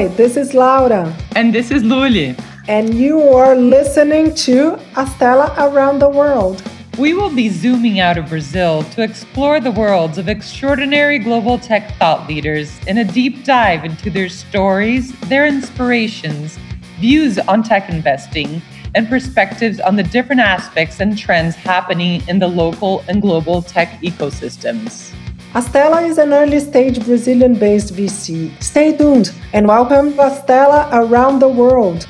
Hi, this is Laura. And this is Luli. And you are listening to Astela Around the World. We will be zooming out of Brazil to explore the worlds of extraordinary global tech thought leaders in a deep dive into their stories, their inspirations, views on tech investing, and perspectives on the different aspects and trends happening in the local and global tech ecosystems. Astela is an early-stage Brazilian-based VC. Stay tuned and welcome to Astela Around the World.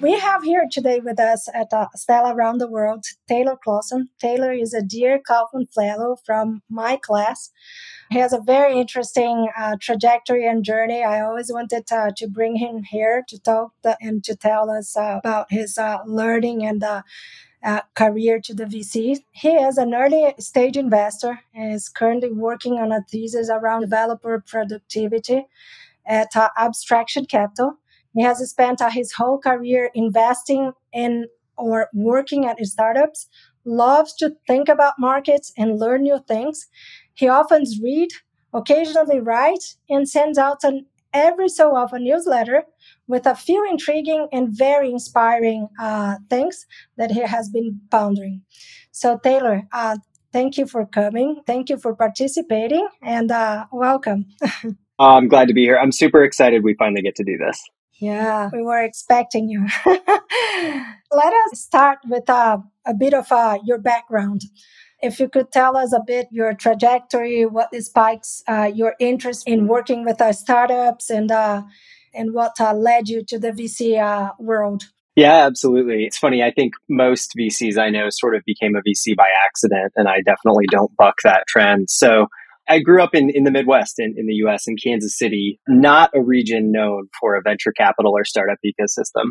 We have here today with us at Astela Around the World, Taylor Claussen. Taylor is a dear Kauffman Fellow from my class. He has a very interesting trajectory and journey. I always wanted to bring him here to talk and to tell us about his learning and career to the VC. He is an early stage investor and is currently working on a thesis around developer productivity at Abstraction Capital. He has spent his whole career investing in or working at startups, loves to think about markets and learn new things. He often reads, occasionally writes, and sends out every so often newsletter with a few intriguing and very inspiring things that he has been pondering. So, Taylor, thank you for coming. Thank you for participating, and welcome. I'm glad to be here. I'm super excited we finally get to do this. Yeah, we were expecting you. Let us start with a bit of your background. If you could tell us a bit your trajectory, what spikes your interest in working with startups and what led you to the VC world. Yeah, absolutely. It's funny. I think most VCs I know sort of became a VC by accident, and I definitely don't buck that trend. So I grew up in the Midwest in the US, in Kansas City, not a region known for a venture capital or startup ecosystem.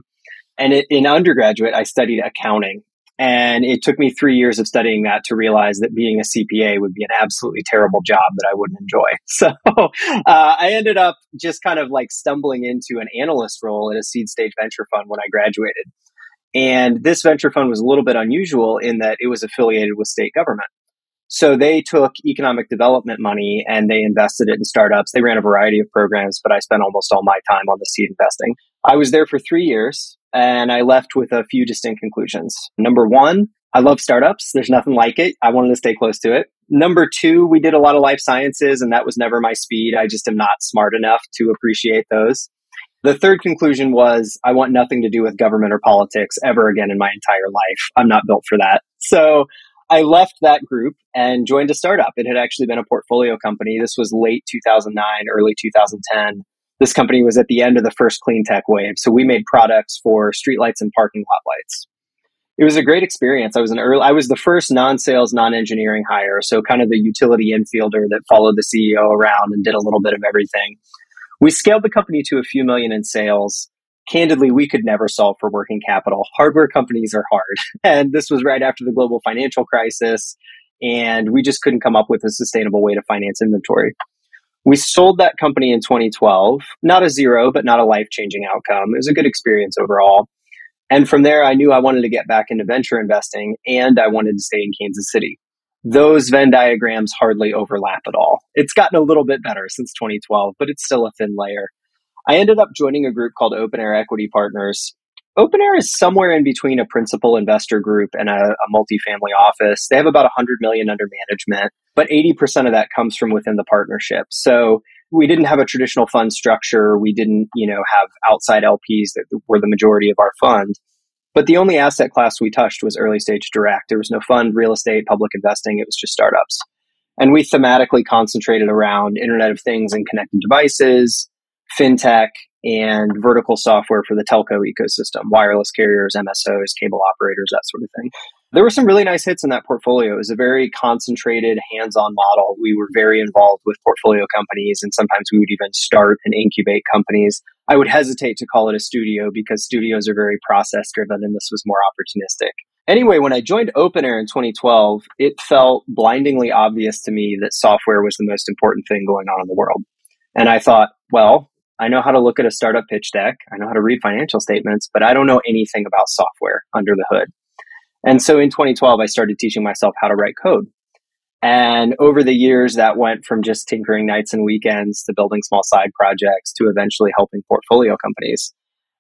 And in undergraduate, I studied accounting. And it took me 3 years of studying that to realize that being a CPA would be an absolutely terrible job that I wouldn't enjoy. So I ended up just kind of like stumbling into an analyst role in a seed stage venture fund when I graduated. And this venture fund was a little bit unusual in that it was affiliated with state government. So they took economic development money and they invested it in startups. They ran a variety of programs, but I spent almost all my time on the seed investing. I was there for 3 years. And I left with a few distinct conclusions. Number one, I love startups. There's nothing like it. I wanted to stay close to it. Number two, we did a lot of life sciences, and that was never my speed. I just am not smart enough to appreciate those. The third conclusion was I want nothing to do with government or politics ever again in my entire life. I'm not built for that. So I left that group and joined a startup. It had actually been a portfolio company. This was late 2009, early 2010. This company was at the end of the first clean tech wave. So we made products for streetlights and parking lot lights. It was a great experience. I was the first non-sales, non-engineering hire. So kind of the utility infielder that followed the CEO around and did a little bit of everything. We scaled the company to a few million in sales. Candidly, we could never solve for working capital. Hardware companies are hard. And this was right after the global financial crisis. And we just couldn't come up with a sustainable way to finance inventory. We sold that company in 2012, not a zero, but not a life-changing outcome. It was a good experience overall. And from there, I knew I wanted to get back into venture investing and I wanted to stay in Kansas City. Those Venn diagrams hardly overlap at all. It's gotten a little bit better since 2012, but it's still a thin layer. I ended up joining a group called Open Air Equity Partners. Open Air is somewhere in between a principal investor group and a multifamily office. They have about $100 million under management, but 80% of that comes from within the partnership. So we didn't have a traditional fund structure. We didn't, have outside LPs that were the majority of our fund. But the only asset class we touched was early stage direct. There was no fund, real estate, public investing. It was just startups. And we thematically concentrated around Internet of Things and connected devices, fintech, and vertical software for the telco ecosystem, wireless carriers, MSOs, cable operators, that sort of thing. There were some really nice hits in that portfolio. It was a very concentrated, hands-on model. We were very involved with portfolio companies, and sometimes we would even start and incubate companies. I would hesitate to call it a studio because studios are very process-driven, and this was more opportunistic. Anyway, when I joined Open Air in 2012, it felt blindingly obvious to me that software was the most important thing going on in the world. And I thought, well, I know how to look at a startup pitch deck. I know how to read financial statements, but I don't know anything about software under the hood. And so in 2012, I started teaching myself how to write code. And over the years, that went from just tinkering nights and weekends to building small side projects to eventually helping portfolio companies.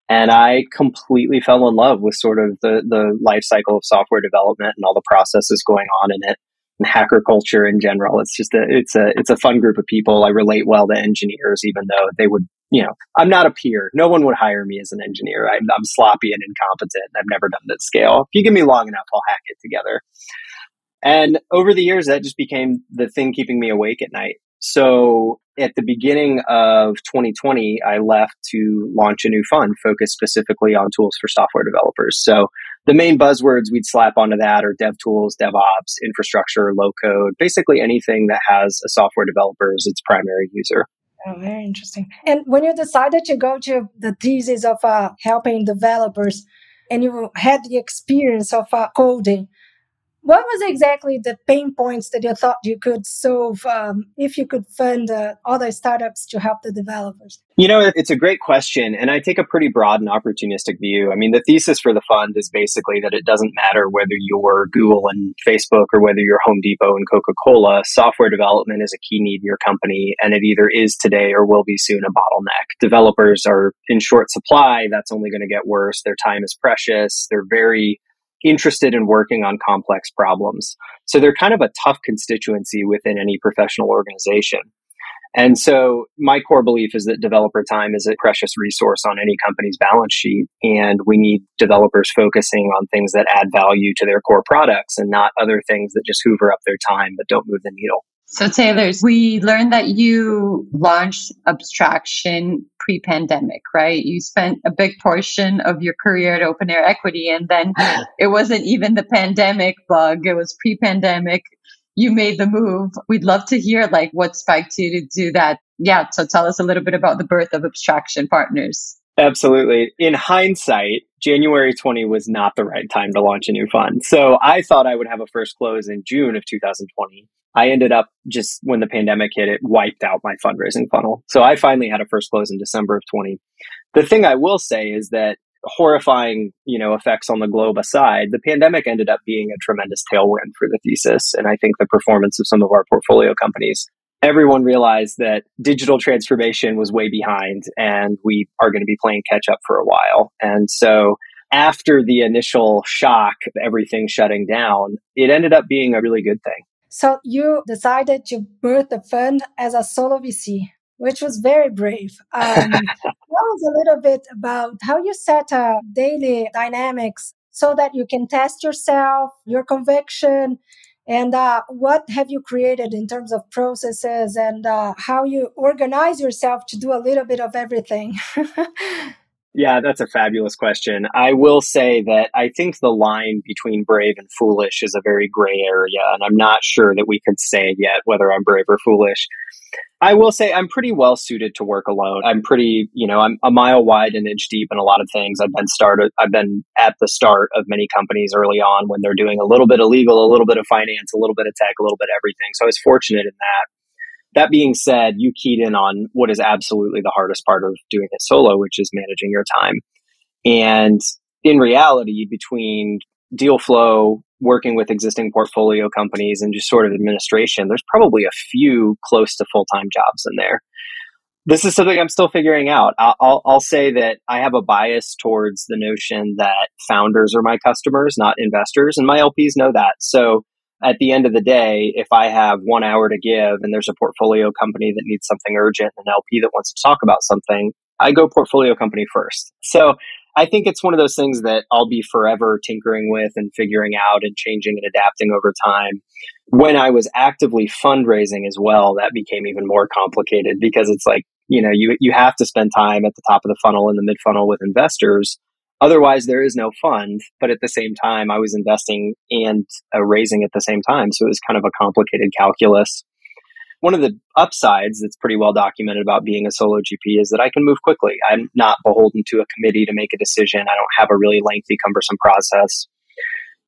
And I completely fell in love with sort of the life cycle of software development and all the processes going on in it, and hacker culture in general. It's just it's a fun group of people. I relate well to engineers, even though they would, you know, I'm not a peer. No one would hire me as an engineer. I'm sloppy and incompetent. And I've never done that scale. If you give me long enough, I'll hack it together. And over the years, that just became the thing keeping me awake at night. So at the beginning of 2020, I left to launch a new fund focused specifically on tools for software developers. So the main buzzwords we'd slap onto that are DevTools, DevOps, infrastructure, low code, basically anything that has a software developer as its primary user. Oh, very interesting. And when you decided to go to the thesis of helping developers and you had the experience of coding, what was exactly the pain points that you thought you could solve if you could fund other startups to help the developers? You know, it's a great question. And I take a pretty broad and opportunistic view. I mean, the thesis for the fund is basically that it doesn't matter whether you're Google and Facebook or whether you're Home Depot and Coca-Cola. Software development is a key need of your company. And it either is today or will be soon a bottleneck. Developers are in short supply. That's only going to get worse. Their time is precious. They're very interested in working on complex problems. So they're kind of a tough constituency within any professional organization. And so my core belief is that developer time is a precious resource on any company's balance sheet. And we need developers focusing on things that add value to their core products and not other things that just hoover up their time but don't move the needle. So Taylor, we learned that you launched Abstraction pre-pandemic, right? You spent a big portion of your career at Open Air Equity, and then it wasn't even the pandemic bug. It was pre-pandemic. You made the move. We'd love to hear like what spiked you to do that. Yeah. So tell us a little bit about the birth of Abstraction Partners. Absolutely. In hindsight, January 20 was not the right time to launch a new fund. So I thought I would have a first close in June of 2020. I ended up just when the pandemic hit, it wiped out my fundraising funnel. So I finally had a first close in December of 20. The thing I will say is that horrifying, you know, effects on the globe aside, the pandemic ended up being a tremendous tailwind for the thesis. And I think the performance of some of our portfolio companies. Everyone realized that digital transformation was way behind and we are going to be playing catch up for a while. And so after the initial shock of everything shutting down, it ended up being a really good thing. So you decided to birth the fund as a solo VC, which was very brave. Tell us a little bit about how you set up daily dynamics so that you can test yourself, your conviction, and what have you created in terms of processes and how you organize yourself to do a little bit of everything? Yeah, that's a fabulous question. I will say that I think the line between brave and foolish is a very gray area, and I'm not sure that we could say yet whether I'm brave or foolish. I will say I'm pretty well suited to work alone. I'm pretty, you know, I'm a mile wide and inch deep in a lot of things. I've been at the start of many companies early on when they're doing a little bit of legal, a little bit of finance, a little bit of tech, a little bit of everything. So I was fortunate in that. That being said, you keyed in on what is absolutely the hardest part of doing it solo, which is managing your time. And in reality, between deal flow, working with existing portfolio companies, and just sort of administration, there's probably a few close to full-time jobs in there. This is something I'm still figuring out. I'll say that I have a bias towards the notion that founders are my customers, not investors, and my LPs know that. So at the end of the day, if I have 1 hour to give and there's a portfolio company that needs something urgent and an LP that wants to talk about something, I go portfolio company first. So I think it's one of those things that I'll be forever tinkering with and figuring out and changing and adapting over time. When I was actively fundraising as well, that became even more complicated because it's like, you know, you have to spend time at the top of the funnel and the mid funnel with investors. Otherwise, there is no fund. But at the same time, I was investing and raising at the same time. So it was kind of a complicated calculus. One of the upsides that's pretty well documented about being a solo GP is that I can move quickly. I'm not beholden to a committee to make a decision. I don't have a really lengthy, cumbersome process.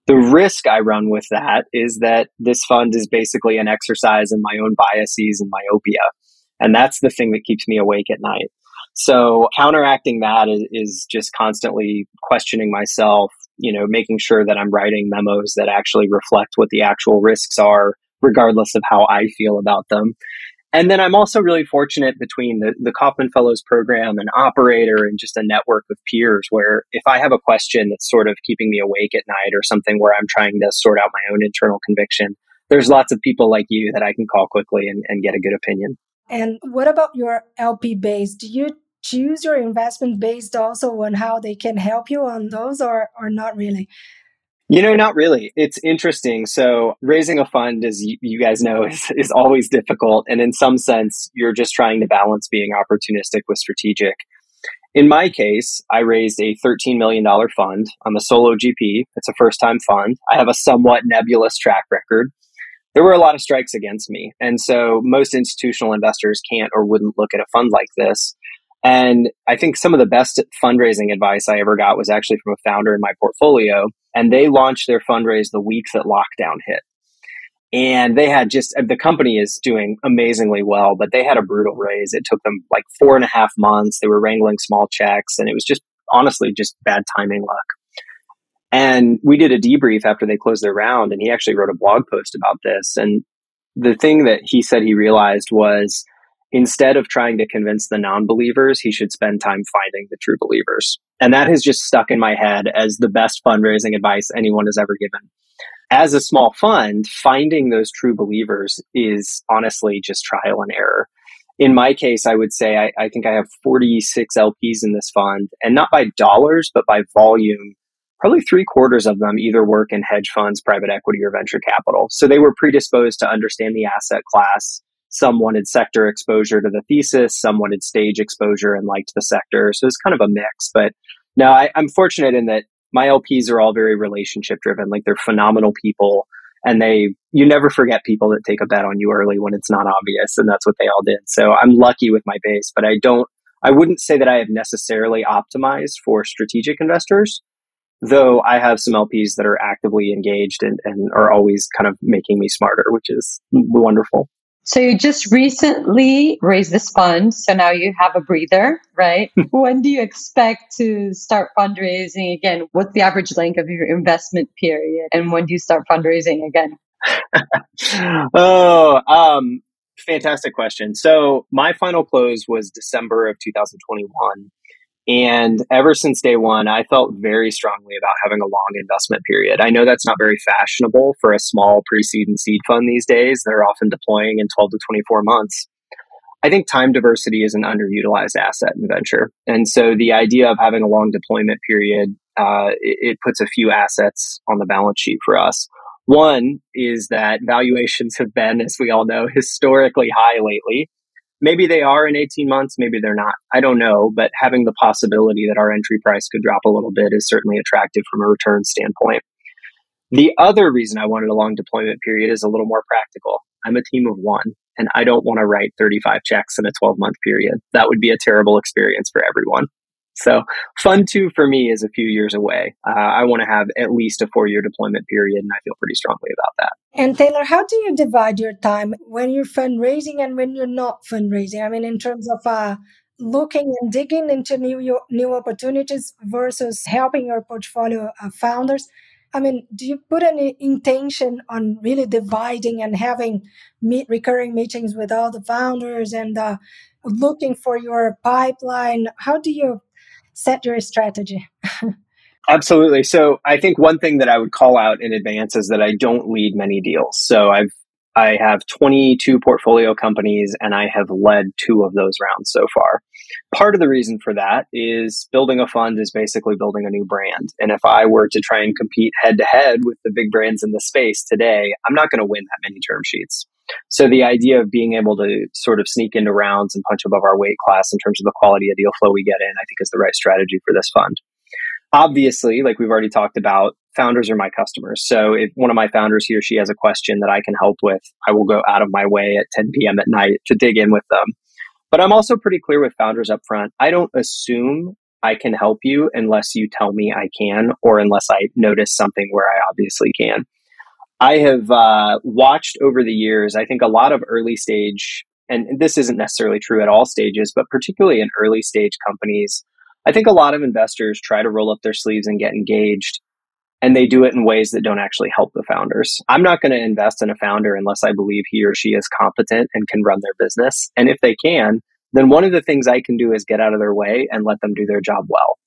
The risk I run with that is that this fund is basically an exercise in my own biases and myopia. And that's the thing that keeps me awake at night. So counteracting that is just constantly questioning myself, you know, making sure that I'm writing memos that actually reflect what the actual risks are, regardless of how I feel about them. And then I'm also really fortunate between the Kauffman Fellows program and Operator and just a network of peers where if I have a question that's sort of keeping me awake at night or something where I'm trying to sort out my own internal conviction, there's lots of people like you that I can call quickly and get a good opinion. And what about your LP base? Do you choose your investment based also on how they can help you on those or not really? You know, not really. It's interesting. So raising a fund, as you guys know, is always difficult. And in some sense, you're just trying to balance being opportunistic with strategic. In my case, I raised a $13 million fund. I'm a solo GP. It's a first-time fund. I have a somewhat nebulous track record. There were a lot of strikes against me. And so most institutional investors can't or wouldn't look at a fund like this. And I think some of the best fundraising advice I ever got was actually from a founder in my portfolio. And they launched their fundraise the week that lockdown hit. And they had just, the company is doing amazingly well, but they had a brutal raise. It took them like 4.5 months. They were wrangling small checks. And it was just, honestly, just bad timing luck. And we did a debrief after they closed their round. And he actually wrote a blog post about this. And the thing that he said he realized was, instead of trying to convince the non-believers, he should spend time finding the true believers. And that has just stuck in my head as the best fundraising advice anyone has ever given. As a small fund, finding those true believers is honestly just trial and error. In my case, I would say I think I have 46 LPs in this fund, and not by dollars, but by volume. Probably 3/4 of them either work in hedge funds, private equity, or venture capital. So they were predisposed to understand the asset class. Some wanted sector exposure to the thesis, some wanted stage exposure and liked the sector. So it's kind of a mix. But no, I'm fortunate in that my LPs are all very relationship driven. Like they're phenomenal people. And you never forget people that take a bet on you early when it's not obvious. And that's what they all did. So I'm lucky with my base, but I wouldn't say that I have necessarily optimized for strategic investors, though I have some LPs that are actively engaged and are always kind of making me smarter, which is wonderful. So you just recently raised this fund, so now you have a breather, right? When do you expect to start fundraising again? What's the average length of your investment period? And when do you start fundraising again? Fantastic question. So my final close was December of 2021. And ever since day one, I felt very strongly about having a long investment period. I know that's not very fashionable for a small pre-seed and seed fund these days. They're often deploying in 12 to 24 months. I think time diversity is an underutilized asset in venture. And so the idea of having a long deployment period, it puts a few assets on the balance sheet for us. One is that valuations have been, as we all know, historically high lately. Maybe they are in 18 months, maybe they're not. I don't know, but having the possibility that our entry price could drop a little bit is certainly attractive from a return standpoint. The other reason I wanted a long deployment period is a little more practical. I'm a team of one, and I don't want to write 35 checks in a 12-month period. That would be a terrible experience for everyone. So fund two for me is a few years away. I want to have at least a 4-year deployment period, and I feel pretty strongly about that. And Taylor, how do you divide your time when you're fundraising and when you're not fundraising? I mean, in terms of looking and digging into new opportunities versus helping your portfolio founders. I mean, do you put any intention on really dividing and having recurring meetings with all the founders and looking for your pipeline? How do you set your strategy? Absolutely. So I think one thing that I would call out in advance is that I don't lead many deals. So I have 22 portfolio companies and I have led 2 of those rounds so far. Part of the reason for that is building a fund is basically building a new brand. And if I were to try and compete head to head with the big brands in the space today, I'm not going to win that many term sheets. So the idea of being able to sort of sneak into rounds and punch above our weight class in terms of the quality of deal flow we get in, I think is the right strategy for this fund. Obviously, like we've already talked about, founders are my customers. So if one of my founders, he or she has a question that I can help with, I will go out of my way at 10 p.m. at night to dig in with them. But I'm also pretty clear with founders up front. I don't assume I can help you unless you tell me I can, or unless I notice something where I obviously can. I have watched over the years, I think a lot of early stage, and this isn't necessarily true at all stages, but particularly in early stage companies, I think a lot of investors try to roll up their sleeves and get engaged. And they do it in ways that don't actually help the founders. I'm not going to invest in a founder unless I believe he or she is competent and can run their business. And if they can, then one of the things I can do is get out of their way and let them do their job well.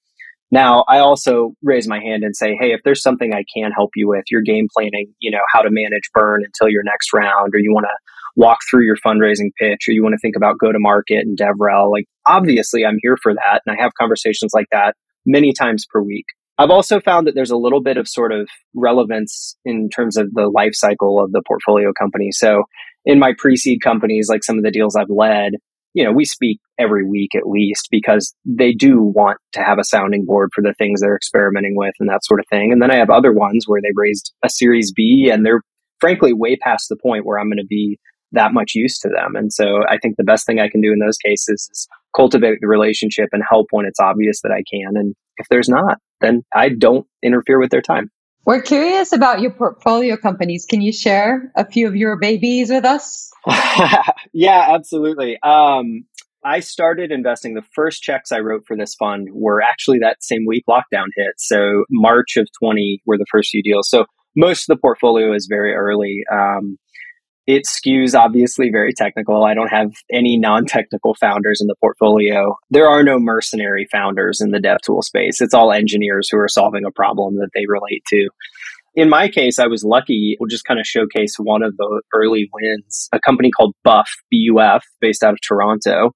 Now, I also raise my hand and say, hey, if there's something I can help you with, you're game planning, you know, how to manage burn until your next round, or you want to walk through your fundraising pitch, or you want to think about go-to-market and DevRel, like obviously I'm here for that. And I have conversations like that many times per week. I've also found that there's a little bit of sort of relevance in terms of the life cycle of the portfolio company. So in my pre-seed companies, like some of the deals I've led, you know, we speak every week at least, because they do want to have a sounding board for the things they're experimenting with and that sort of thing. And then I have other ones where they've raised a Series B and they're frankly way past the point where I'm going to be that much use to them. And so I think the best thing I can do in those cases is cultivate the relationship and help when it's obvious that I can. And if there's not, then I don't interfere with their time. We're curious about your portfolio companies. Can you share a few of your babies with us? Yeah, absolutely. I started investing. The first checks I wrote for this fund were actually that same week lockdown hit. So March of 20 were the first few deals. So most of the portfolio is very early. It skews obviously very technical. I don't have any non-technical founders in the portfolio. There are no mercenary founders in the DevTools space. It's all engineers who are solving a problem that they relate to. In my case, I was lucky. We'll just kind of showcase one of the early wins, a company called Buff, B-U-F, based out of Toronto.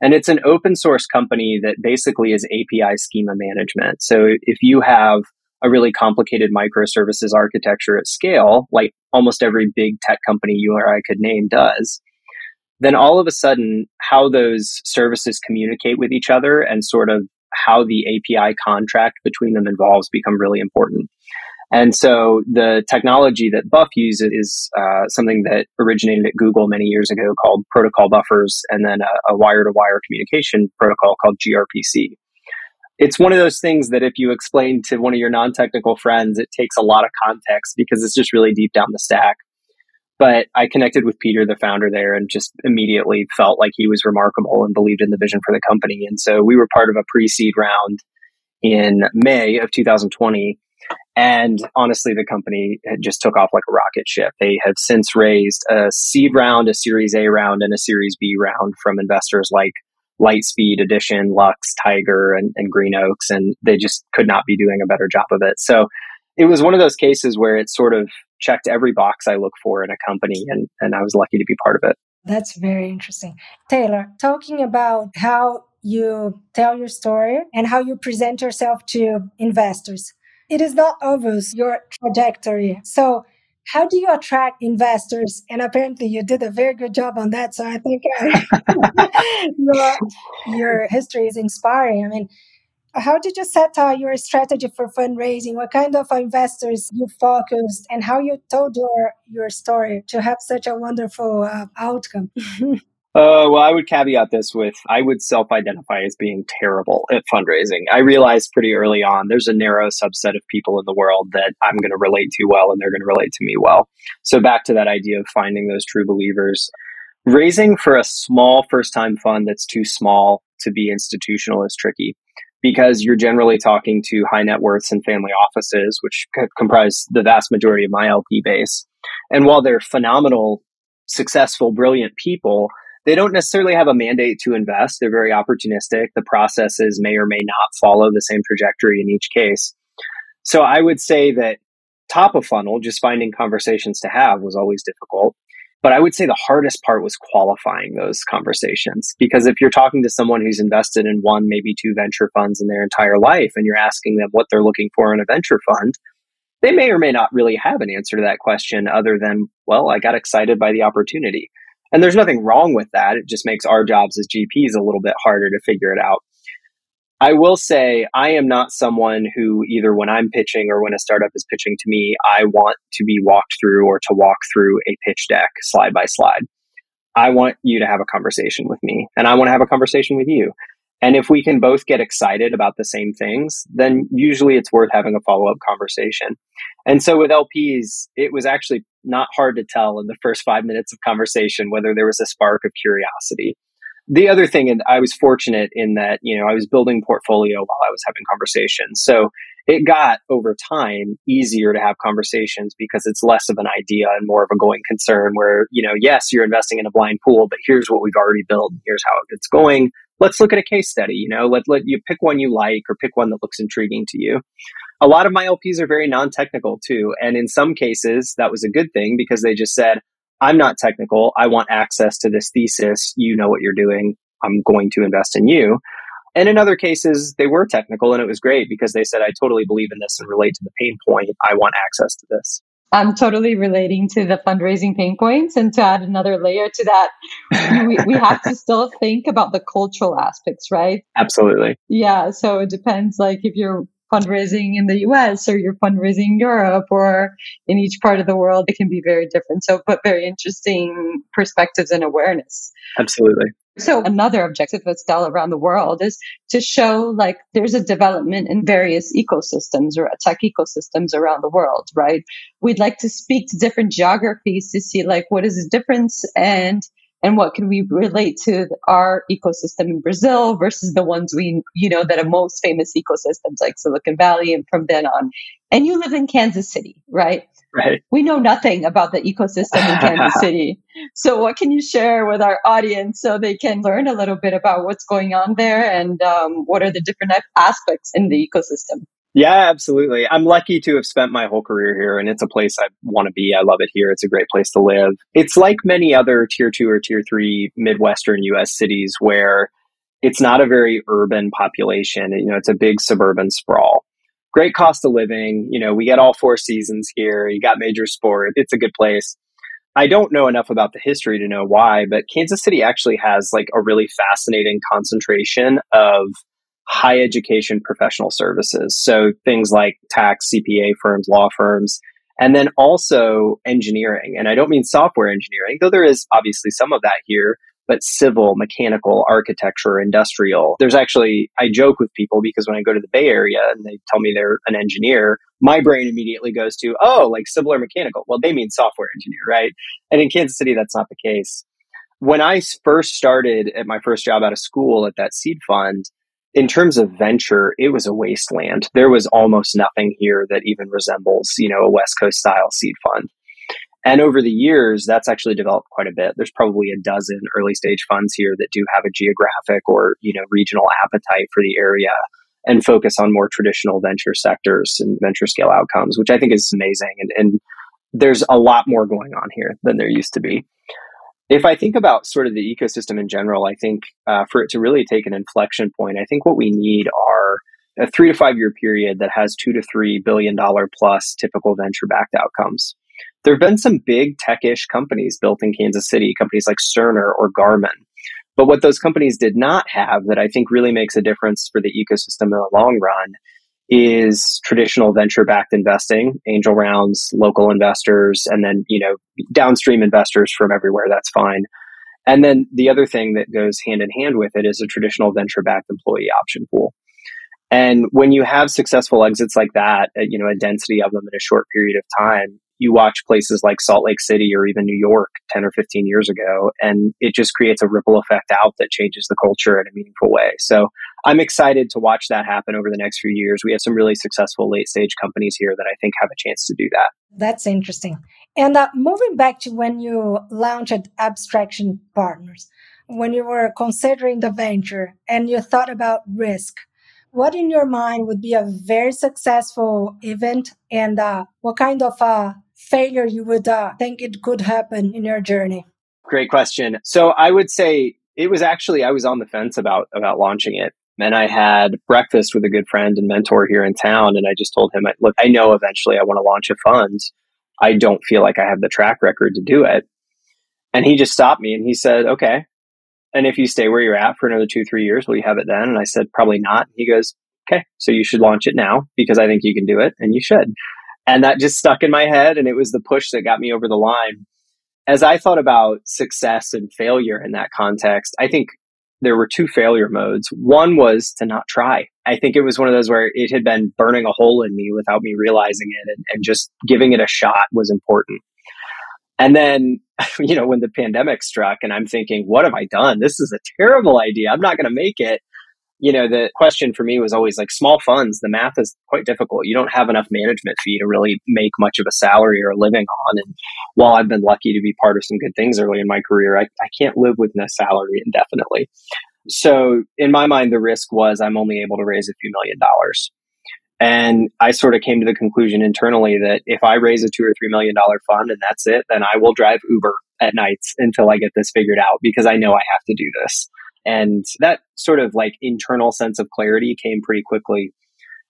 And it's an open source company that basically is API schema management. So if you have a really complicated microservices architecture at scale, like almost every big tech company you or I could name does, then all of a sudden, how those services communicate with each other and sort of how the API contract between them involves become really important. And so the technology that Buff uses is something that originated at Google many years ago called Protocol Buffers, and then a wire-to-wire communication protocol called gRPC. It's one of those things that if you explain to one of your non-technical friends, it takes a lot of context because it's just really deep down the stack. But I connected with Peter, the founder there, and just immediately felt like he was remarkable and believed in the vision for the company. And so we were part of a pre-seed round in May of 2020. And honestly, the company just took off like a rocket ship. They have since raised a seed round, a Series A round, and a Series B round from investors like Lightspeed Edition, Lux, Tiger, and Green Oaks, and they just could not be doing a better job of it. So it was one of those cases where it sort of checked every box I look for in a company, and I was lucky to be part of it. That's very interesting. Taylor, talking about how you tell your story and how you present yourself to investors, it is not obvious, your trajectory. So how do you attract investors? And apparently you did a very good job on that. So I think your history is inspiring. I mean, how did you set out your strategy for fundraising? What kind of investors you focused and how you told your story to have such a wonderful outcome? Well, I would caveat this with, I would self-identify as being terrible at fundraising. I realized pretty early on, there's a narrow subset of people in the world that I'm going to relate to well, and they're going to relate to me well. So back to that idea of finding those true believers. Raising for a small first-time fund that's too small to be institutional is tricky, because you're generally talking to high net worths and family offices, which comprise the vast majority of my LP base. And while they're phenomenal, successful, brilliant people, they don't necessarily have a mandate to invest. They're very opportunistic. The processes may or may not follow the same trajectory in each case. So I would say that top of funnel, just finding conversations to have was always difficult. But I would say the hardest part was qualifying those conversations. Because if you're talking to someone who's invested in one, maybe two venture funds in their entire life, and you're asking them what they're looking for in a venture fund, they may or may not really have an answer to that question other than, well, I got excited by the opportunity. And there's nothing wrong with that. It just makes our jobs as GPs a little bit harder to figure it out. I will say I am not someone who either when I'm pitching or when a startup is pitching to me, I want to be walked through or to walk through a pitch deck slide by slide. I want you to have a conversation with me, and I want to have a conversation with you. And if we can both get excited about the same things, then usually it's worth having a follow-up conversation. And so with LPs, it was actually not hard to tell in the first 5 minutes of conversation whether there was a spark of curiosity. The other thing, and I was fortunate in that, you know, I was building portfolio while I was having conversations. So it got over time easier to have conversations because it's less of an idea and more of a going concern where, you know, yes, you're investing in a blind pool, but here's what we've already built. Here's how it's going. Let's look at a case study. You know, let you pick one you like or pick one that looks intriguing to you. A lot of my LPs are very non-technical too. And in some cases, that was a good thing because they just said, I'm not technical. I want access to this thesis. You know what you're doing. I'm going to invest in you. And in other cases, they were technical and it was great because they said, I totally believe in this and relate to the pain point. I want access to this. I'm totally relating to the fundraising pain points. And to add another layer to that, we have to still think about the cultural aspects, right? Absolutely. Yeah. So it depends, like if you're fundraising in the US or you're fundraising in Europe or in each part of the world, it can be very different. So, but very interesting perspectives and awareness. Absolutely. So another objective of Stella around the world is to show like there's a development in various ecosystems or tech ecosystems around the world, right? We'd like to speak to different geographies to see like what is the difference and what can we relate to our ecosystem in Brazil versus the ones we, you know, that are most famous ecosystems like Silicon Valley and from then on. And you live in Kansas City, right? Right. We know nothing about the ecosystem in Kansas City. So what can you share with our audience so they can learn a little bit about what's going on there and what are the different aspects in the ecosystem? Yeah, absolutely. I'm lucky to have spent my whole career here and it's a place I want to be. I love it here. It's a great place to live. It's like many other tier 2 or tier 3 Midwestern US cities where it's not a very urban population. You know, it's a big suburban sprawl. Great cost of living. You know, we get all 4 seasons here. You got major sport. It's a good place. I don't know enough about the history to know why, but Kansas City actually has like a really fascinating concentration of high education professional services. So things like tax, CPA firms, law firms, and then also engineering. And I don't mean software engineering, though there is obviously some of that here, but civil, mechanical, architecture, industrial. There's actually, I joke with people because when I go to the Bay Area and they tell me they're an engineer, my brain immediately goes to, oh, like civil or mechanical. Well, they mean software engineer, right? And in Kansas City, that's not the case. When I first started at my first job out of school at that seed fund, in terms of venture, it was a wasteland. There was almost nothing here that even resembles, you know, a West Coast style seed fund. And over the years, that's actually developed quite a bit. There's probably a dozen early stage funds here that do have a geographic or, you know, regional appetite for the area and focus on more traditional venture sectors and venture scale outcomes, which I think is amazing. And there's a lot more going on here than there used to be. If I think about sort of the ecosystem in general, I think for it to really take an inflection point, I think what we need are a 3 to 5 year period that has $2 to $3 billion plus typical venture backed outcomes. There have been some big tech-ish companies built in Kansas City, companies like Cerner or Garmin. But what those companies did not have that I think really makes a difference for the ecosystem in the long run is traditional venture-backed investing, angel rounds, local investors, and then, you know, downstream investors from everywhere. That's fine. And then the other thing that goes hand in hand with it is a traditional venture-backed employee option pool. And when you have successful exits like that, you know, a density of them in a short period of time, you watch places like Salt Lake City or even New York 10 or 15 years ago, and it just creates a ripple effect out that changes the culture in a meaningful way. So I'm excited to watch that happen over the next few years. We have some really successful late stage companies here that I think have a chance to do that. That's interesting. And moving back to when you launched Abstraction Partners, when you were considering the venture and you thought about risk, what in your mind would be a very successful event and what kind of failure you would think it could happen in your journey? Great question. So I would say it was actually, I was on the fence about launching it. And I had breakfast with a good friend and mentor here in town. And I just told him, look, I know eventually I want to launch a fund. I don't feel like I have the track record to do it. And he just stopped me and he said, okay. And if you stay where you're at for another 2-3 years, will you have it then? And I said, probably not. He goes, okay, so you should launch it now because I think you can do it and you should. And that just stuck in my head. And it was the push that got me over the line. As I thought about success and failure in that context, I think there were 2 failure modes. One was to not try. I think it was one of those where it had been burning a hole in me without me realizing it, and just giving it a shot was important. And then, you know, when the pandemic struck and I'm thinking, what have I done? This is a terrible idea. I'm not going to make it. you know, the question for me was always like small funds, the math is quite difficult. You don't have enough management fee to really make much of a salary or a living on. And while I've been lucky to be part of some good things early in my career, I can't live with no salary indefinitely. So in my mind, the risk was I'm only able to raise a few $1 million. And I sort of came to the conclusion internally that if I raise a $2 or $3 million fund and that's it, then I will drive Uber at nights until I get this figured out because I know I have to do this. And that sort of like internal sense of clarity came pretty quickly.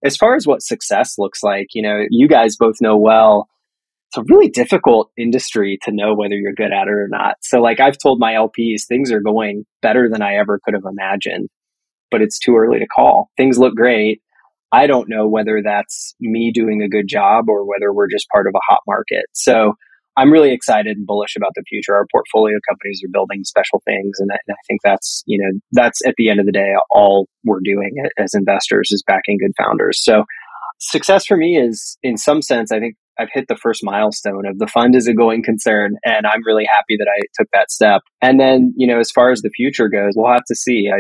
As far as what success looks like, you know, you guys both know well, it's a really difficult industry to know whether you're good at it or not. So like I've told my LPs, things are going better than I ever could have imagined, but it's too early to call. Things look great. I don't know whether that's me doing a good job or whether we're just part of a hot market. So I'm really excited and bullish about the future. Our portfolio companies are building special things. And I think that's, you know, that's at the end of the day, all we're doing as investors is backing good founders. So success for me is, in some sense, I think I've hit the first milestone of the fund is a going concern. And I'm really happy that I took that step. And then, you know, as far as the future goes, we'll have to see. I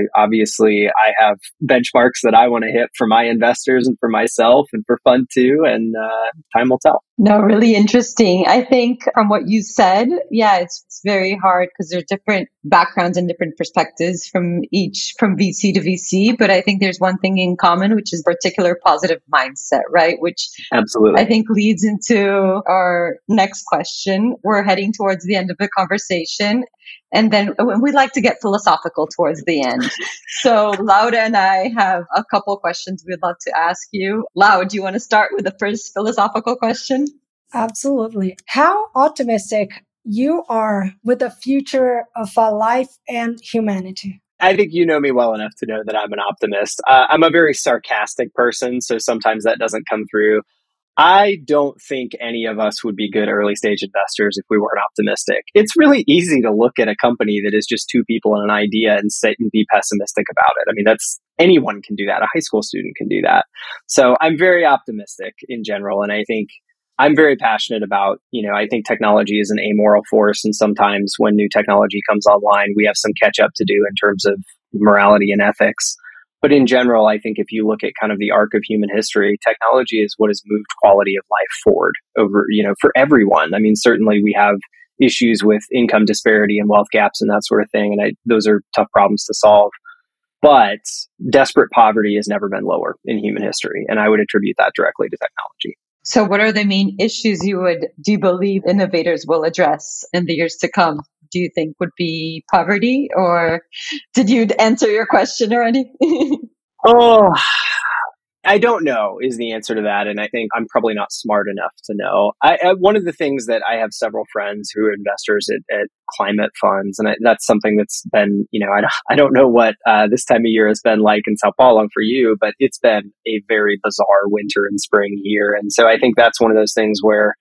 have benchmarks that I want to hit for my investors and for myself and for fund two, and time will tell. No, really interesting. I think from what you said, yeah, it's very hard because there are different backgrounds and different perspectives from VC to VC. But I think there's one thing in common, which is particular positive mindset, right? Which absolutely I think leads into our next question. We're heading towards the end of the conversation. And then we like to get philosophical towards the end. So Laura and I have a couple questions we'd love to ask you. Laura, do you want to start with the first philosophical question? Absolutely. How optimistic you are with the future of our life and humanity? I think you know me well enough to know that I'm an optimist. I'm a very sarcastic person, so sometimes that doesn't come through. I don't think any of us would be good early stage investors if we weren't optimistic. It's really easy to look at a company that is just two people and an idea and sit and be pessimistic about it. I mean, that's anyone can do that. A high school student can do that. So I'm very optimistic in general. And I think I'm very passionate about, you know, I think technology is an amoral force. And sometimes when new technology comes online, we have some catch up to do in terms of morality and ethics. But in general, I think if you look at kind of the arc of human history, technology is what has moved quality of life forward over, you know, for everyone. I mean, certainly we have issues with income disparity and wealth gaps and that sort of thing. And those are tough problems to solve. But desperate poverty has never been lower in human history. And I would attribute that directly to technology. So what are the main issues do you believe innovators will address in the years to come? Do you think would be poverty, or did you answer your question already? Oh, I don't know is the answer to that. And I think I'm probably not smart enough to know. One of the things that I have several friends who are investors at climate funds. And that's something that's been, you know, I don't know what this time of year has been like in Sao Paulo for you, but it's been a very bizarre winter and spring here. And so I think that's one of those things where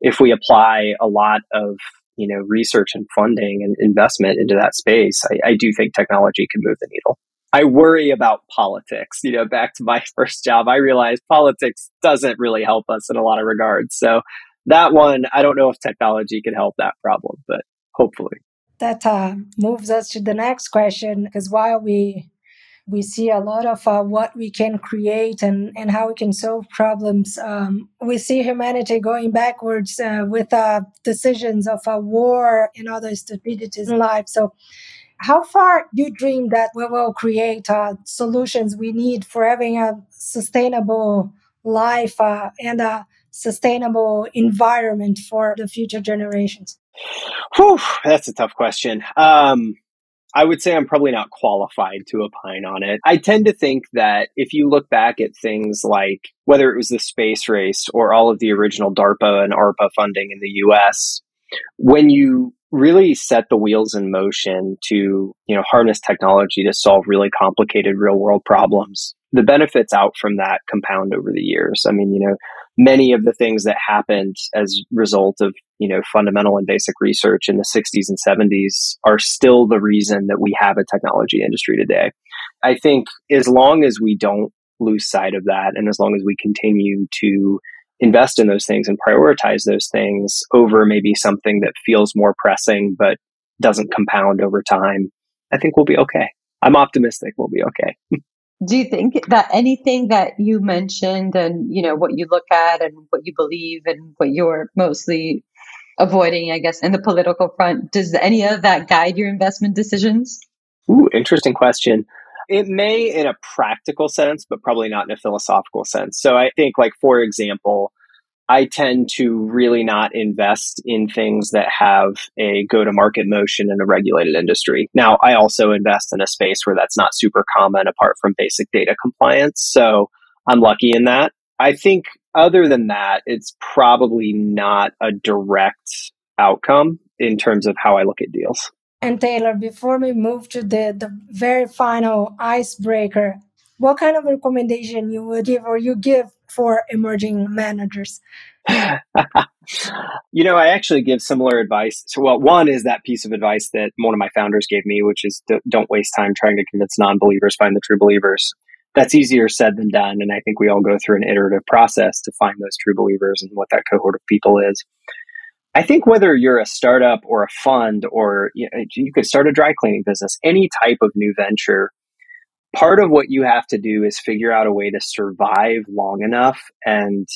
if we apply a lot of, you know, research and funding and investment into that space, I do think technology can move the needle. I worry about politics. You know, back to my first job, I realized politics doesn't really help us in a lot of regards. So that one, I don't know if technology can help that problem, but hopefully. That moves us to the next question, because while we see a lot of what we can create and how we can solve problems. We see humanity going backwards with decisions of a war and other stupidities in life. So how far do you dream that we will create solutions we need for having a sustainable life and a sustainable environment for the future generations? Whew, that's a tough question. I would say I'm probably not qualified to opine on it. I tend to think that if you look back at things like whether it was the space race or all of the original DARPA and ARPA funding in the US, when you really set the wheels in motion to, you know, harness technology to solve really complicated real world problems, the benefits out from that compound over the years. I mean, you know, many of the things that happened as a result of, you know, fundamental and basic research in the 60s and 70s are still the reason that we have a technology industry today. I think as long as we don't lose sight of that, and as long as we continue to invest in those things and prioritize those things over maybe something that feels more pressing but doesn't compound over time, I think we'll be okay. I'm optimistic we'll be okay. Do you think that anything that you mentioned and, you know, what you look at and what you believe and what you're mostly avoiding, I guess, in the political front, does any of that guide your investment decisions? Ooh, interesting question. It may in a practical sense, but probably not in a philosophical sense. So I think, like, for example, I tend to really not invest in things that have a go-to-market motion in a regulated industry. Now, I also invest in a space where that's not super common apart from basic data compliance. So I'm lucky in that. I think other than that, it's probably not a direct outcome in terms of how I look at deals. And Taylor, before we move to the very final icebreaker, what kind of recommendation you would give or you give for emerging managers? You know, I actually give similar advice. So, well, one is that piece of advice that one of my founders gave me, which is don't waste time trying to convince non-believers, find the true believers. That's easier said than done. And I think we all go through an iterative process to find those true believers and what that cohort of people is. I think whether you're a startup or a fund or you could start a dry cleaning business, any type of new venture, part of what you have to do is figure out a way to survive long enough and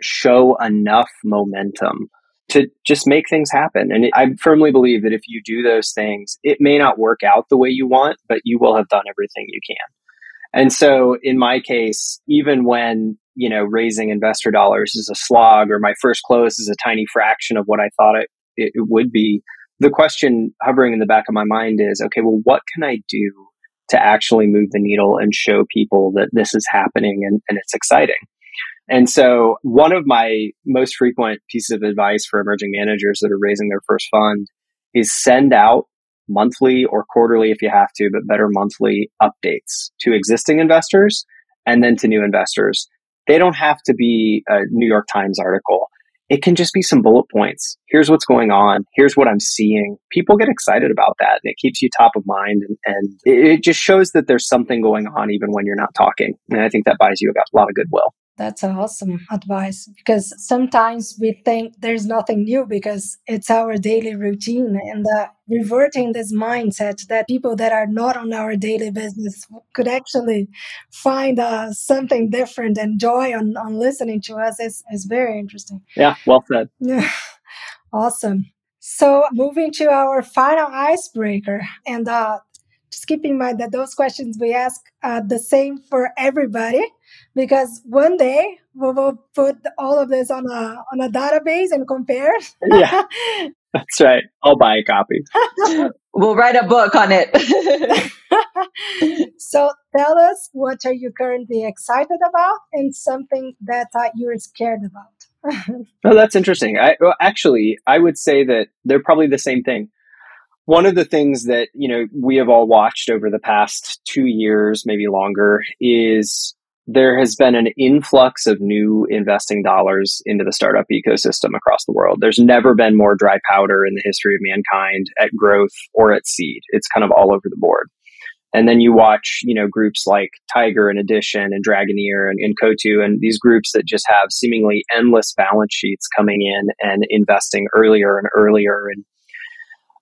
show enough momentum to just make things happen. And I firmly believe that if you do those things, it may not work out the way you want, but you will have done everything you can. And so in my case, even when, you know, raising investor dollars is a slog or my first close is a tiny fraction of what I thought it would be, the question hovering in the back of my mind is, okay, well, what can I do to actually move the needle and show people that this is happening and it's exciting? And so one of my most frequent pieces of advice for emerging managers that are raising their first fund is send out monthly or quarterly, if you have to, but better monthly updates to existing investors and then to new investors. They don't have to be a New York Times article. It can just be some bullet points. Here's what's going on. Here's what I'm seeing. People get excited about that, and it keeps you top of mind. And it just shows that there's something going on even when you're not talking. And I think that buys you a lot of goodwill. That's awesome advice, because sometimes we think there's nothing new because it's our daily routine, and reverting this mindset that people that are not on our daily business could actually find something different and joy on listening to us is very interesting. Yeah, well said. Yeah, awesome. So moving to our final icebreaker, and just keep in mind that those questions we ask are the same for everybody, because one day we will put all of this on a database and compare. Yeah, that's right. I'll buy a copy. We'll write a book on it. So tell us, what are you currently excited about and something that you're scared about? Oh, that's interesting. I would say that they're probably the same thing. One of the things that, you know, we have all watched over the past 2 years, maybe longer, is there has been an influx of new investing dollars into the startup ecosystem across the world. There's never been more dry powder in the history of mankind at growth or at seed. It's kind of all over the board. And then you watch, you know, groups like Tiger and Edition and Dragoneer and Kotu, and these groups that just have seemingly endless balance sheets coming in and investing earlier and earlier. And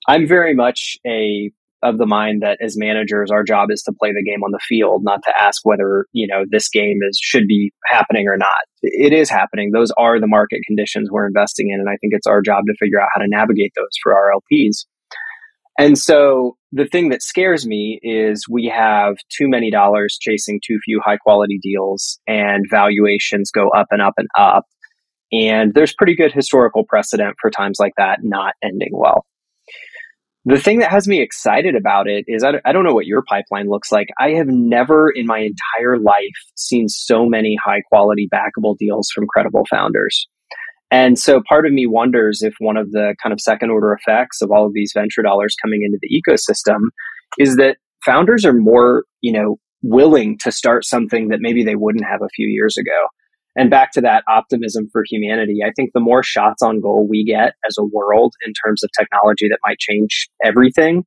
I'm very much of the mind that as managers, our job is to play the game on the field, not to ask whether, you know, this game should be happening or not. It is happening. Those are the market conditions we're investing in. And I think it's our job to figure out how to navigate those for our LPs. And so the thing that scares me is we have too many dollars chasing too few high quality deals, and valuations go up and up and up. And there's pretty good historical precedent for times like that not ending well. The thing that has me excited about it is I don't know what your pipeline looks like. I have never in my entire life seen so many high-quality backable deals from credible founders. And so part of me wonders if one of the kind of second-order effects of all of these venture dollars coming into the ecosystem is that founders are more, you know, willing to start something that maybe they wouldn't have a few years ago. And back to that optimism for humanity, I think the more shots on goal we get as a world in terms of technology that might change everything,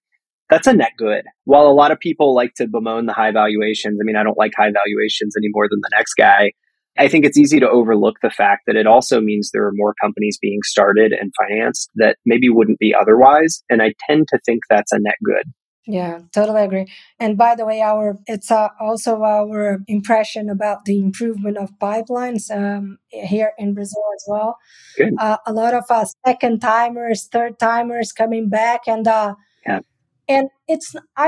that's a net good. While a lot of people like to bemoan the high valuations, I mean, I don't like high valuations any more than the next guy. I think it's easy to overlook the fact that it also means there are more companies being started and financed that maybe wouldn't be otherwise. And I tend to think that's a net good. Yeah, totally agree. And by the way, it's also our impression about the improvement of pipelines here in Brazil as well. A lot of second timers, third timers coming back, and I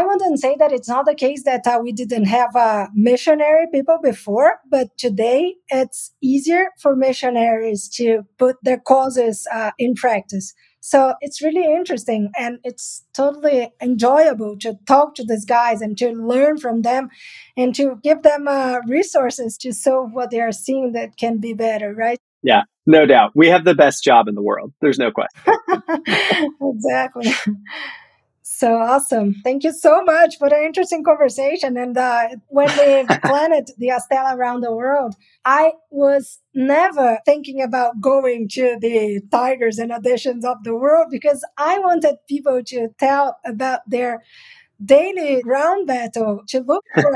wouldn't say that it's not the case that we didn't have missionary people before, but today it's easier for missionaries to put their causes in practice. So it's really interesting, and it's totally enjoyable to talk to these guys and to learn from them and to give them resources to solve what they are seeing that can be better, right? Yeah, no doubt. We have the best job in the world. There's no question. Exactly. So awesome. Thank you so much for the interesting conversation. And when we planned the Astela around the world, I was never thinking about going to the Tigers and Editions of the world because I wanted people to tell about their daily ground battle, to look for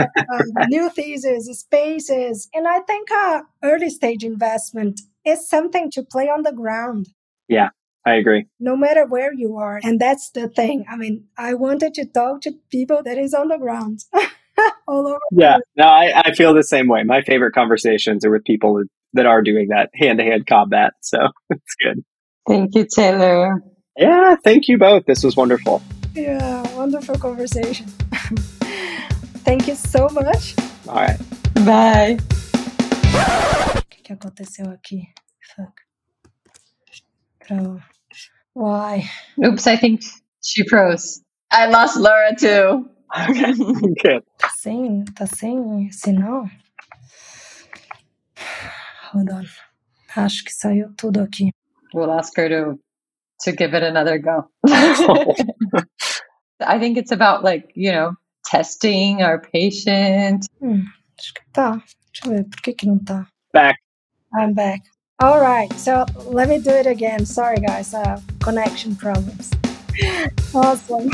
new theses, spaces. And I think early stage investment is something to play on the ground. Yeah. I agree. No matter where you are. And that's the thing. I mean, I wanted to talk to people that is on the ground. All over. Yeah, no, I feel the same way. My favorite conversations are with people that are doing that hand-to-hand combat. So it's good. Thank you, Taylor. Yeah, thank you both. This was wonderful. Yeah, wonderful conversation. Thank you so much. All right. Bye. O que aconteceu aqui? Fuck. Oh, why? Oops, I think she froze. I lost Laura too. Okay, good. Tá sem sinal. Hold on. Acho que saiu tudo aqui. We'll ask her to give it another go. I think it's about testing our patient. Acho que tá. Deixa eu ver, por que não tá? Back. I'm back. All right, so let me do it again. Sorry, guys, connection problems. Awesome.